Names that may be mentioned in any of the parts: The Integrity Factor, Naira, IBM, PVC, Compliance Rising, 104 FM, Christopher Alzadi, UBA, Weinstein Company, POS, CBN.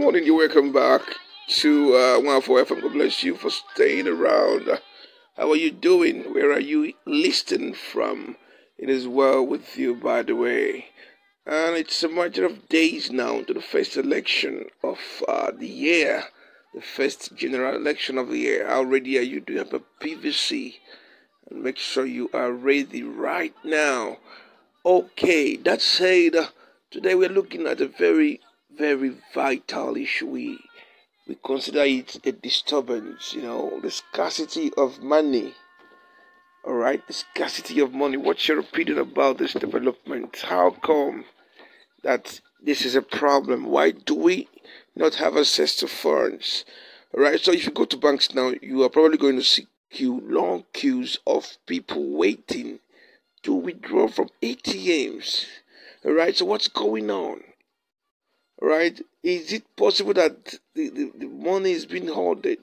morning. You're welcome back to 104 FM. God bless you for staying around. How are you doing? Where are you listening from? It is well with you, by the way. And it's a matter of days now to the first election of the year. The first general election of the year. How ready are you? Do you have a PVC? And make sure you are ready right now. Okay, that said, today we're looking at a very, very vital issue. We consider it a disturbance, you know, the scarcity of money. All right, the scarcity of money. What's your opinion about this development? How come that this is a problem? Why do we not have access to funds? All right, so if you go to banks now, you are probably going to see long queues of people waiting to withdraw from ATMs. All right, so what's going on? All right, is it possible that the money is being hoarded?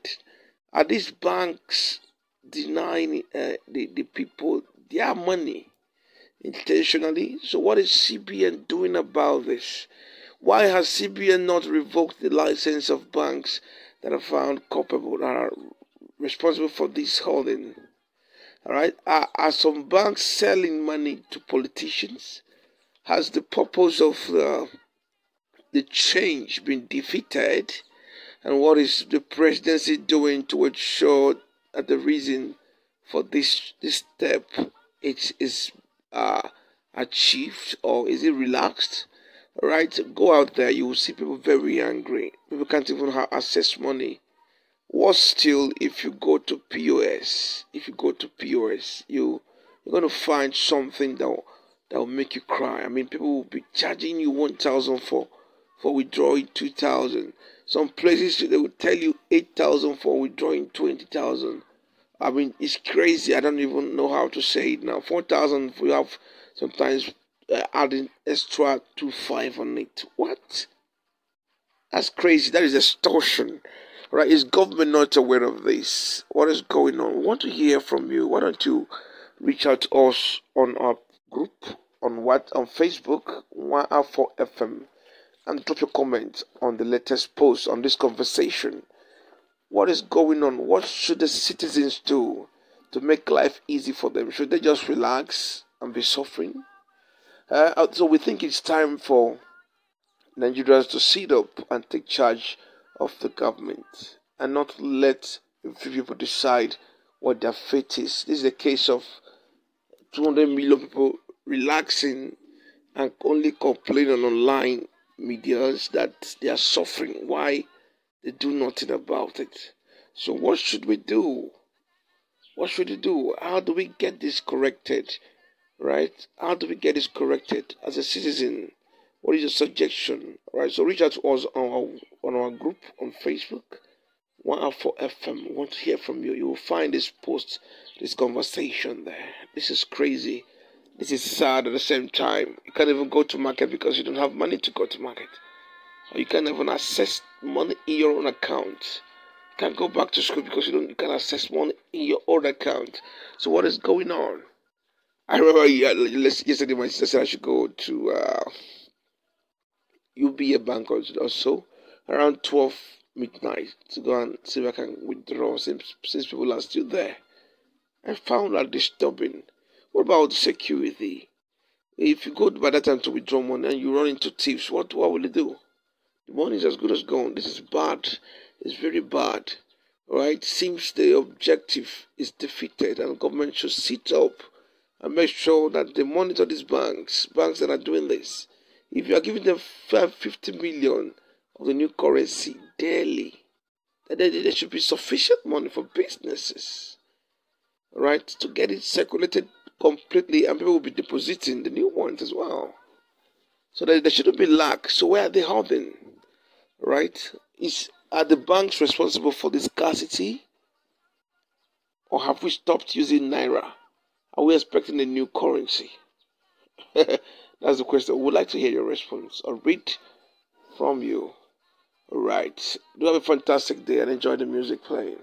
Are these banks denying the people their money intentionally? So what is CBN doing about this? Why has CBN not revoked the license of banks that are found culpable, that are responsible for this holding? All right, are some banks selling money to politicians? Has the purpose of the change been defeated? And what is the presidency doing to ensure that the reason for this step it is achieved, or is it relaxed? All right, go out there, you will see people very angry. People can't even have access money. Worse still, if you go to POS, you're going to find something that will make you cry. I mean, people will be charging you 1,000 for withdrawing 2,000. Some places they will tell you 8,000 for withdrawing 20,000. I mean, it's crazy. I don't even know how to say it now. 4,000 we have sometimes adding extra 2,500 on it. What? That's crazy. That is extortion. Right? Is government not aware of this? What is going on? We want to hear from you. Why don't you reach out to us on our group on Facebook 104 FM and drop your comment on the latest post on this conversation. What is going on? What should the citizens do to make life easy for them? Should they just relax and be suffering? So we think it's time for Nigerians to sit up and take charge of the government and not let a few people decide what their fate is. This is a case of 200 million people relaxing and only complaining online medias that they are suffering. Why? They do nothing about it. So what should we do? What should we do? How do we get this corrected? Right? How do we get this corrected as a citizen? What is your suggestion? Right? So reach out to us on our group on Facebook, 104 FM. We want to hear from you. You will find this post, this conversation there. This is crazy. This is sad at the same time. You can't even go to market because you don't have money to go to market. Or you can't even access money in your own account. You can't go back to school because you can't access money in your own account. So what is going on? I remember yesterday my sister said I should go to UBA bank or so around 12 midnight to go and see if I can withdraw since people are still there. I found that disturbing. What about security? If you go by that time to withdraw money and you run into thieves, what will you do? The money is as good as gone. This is bad. It's very bad. All right? Seems the objective is defeated and government should sit up and make sure that they monitor these banks that are doing this. If you are giving them 50 million of the new currency daily, then there should be sufficient money for businesses, all right, to get it circulated completely, and people will be depositing the new ones as well. So there shouldn't be lack. So where are they holding? Right? Are the banks responsible for the scarcity? Or have we stopped using Naira? Are we expecting a new currency? That's the question. We'd like to hear your response or read from you. All right. Do have a fantastic day and enjoy the music playing.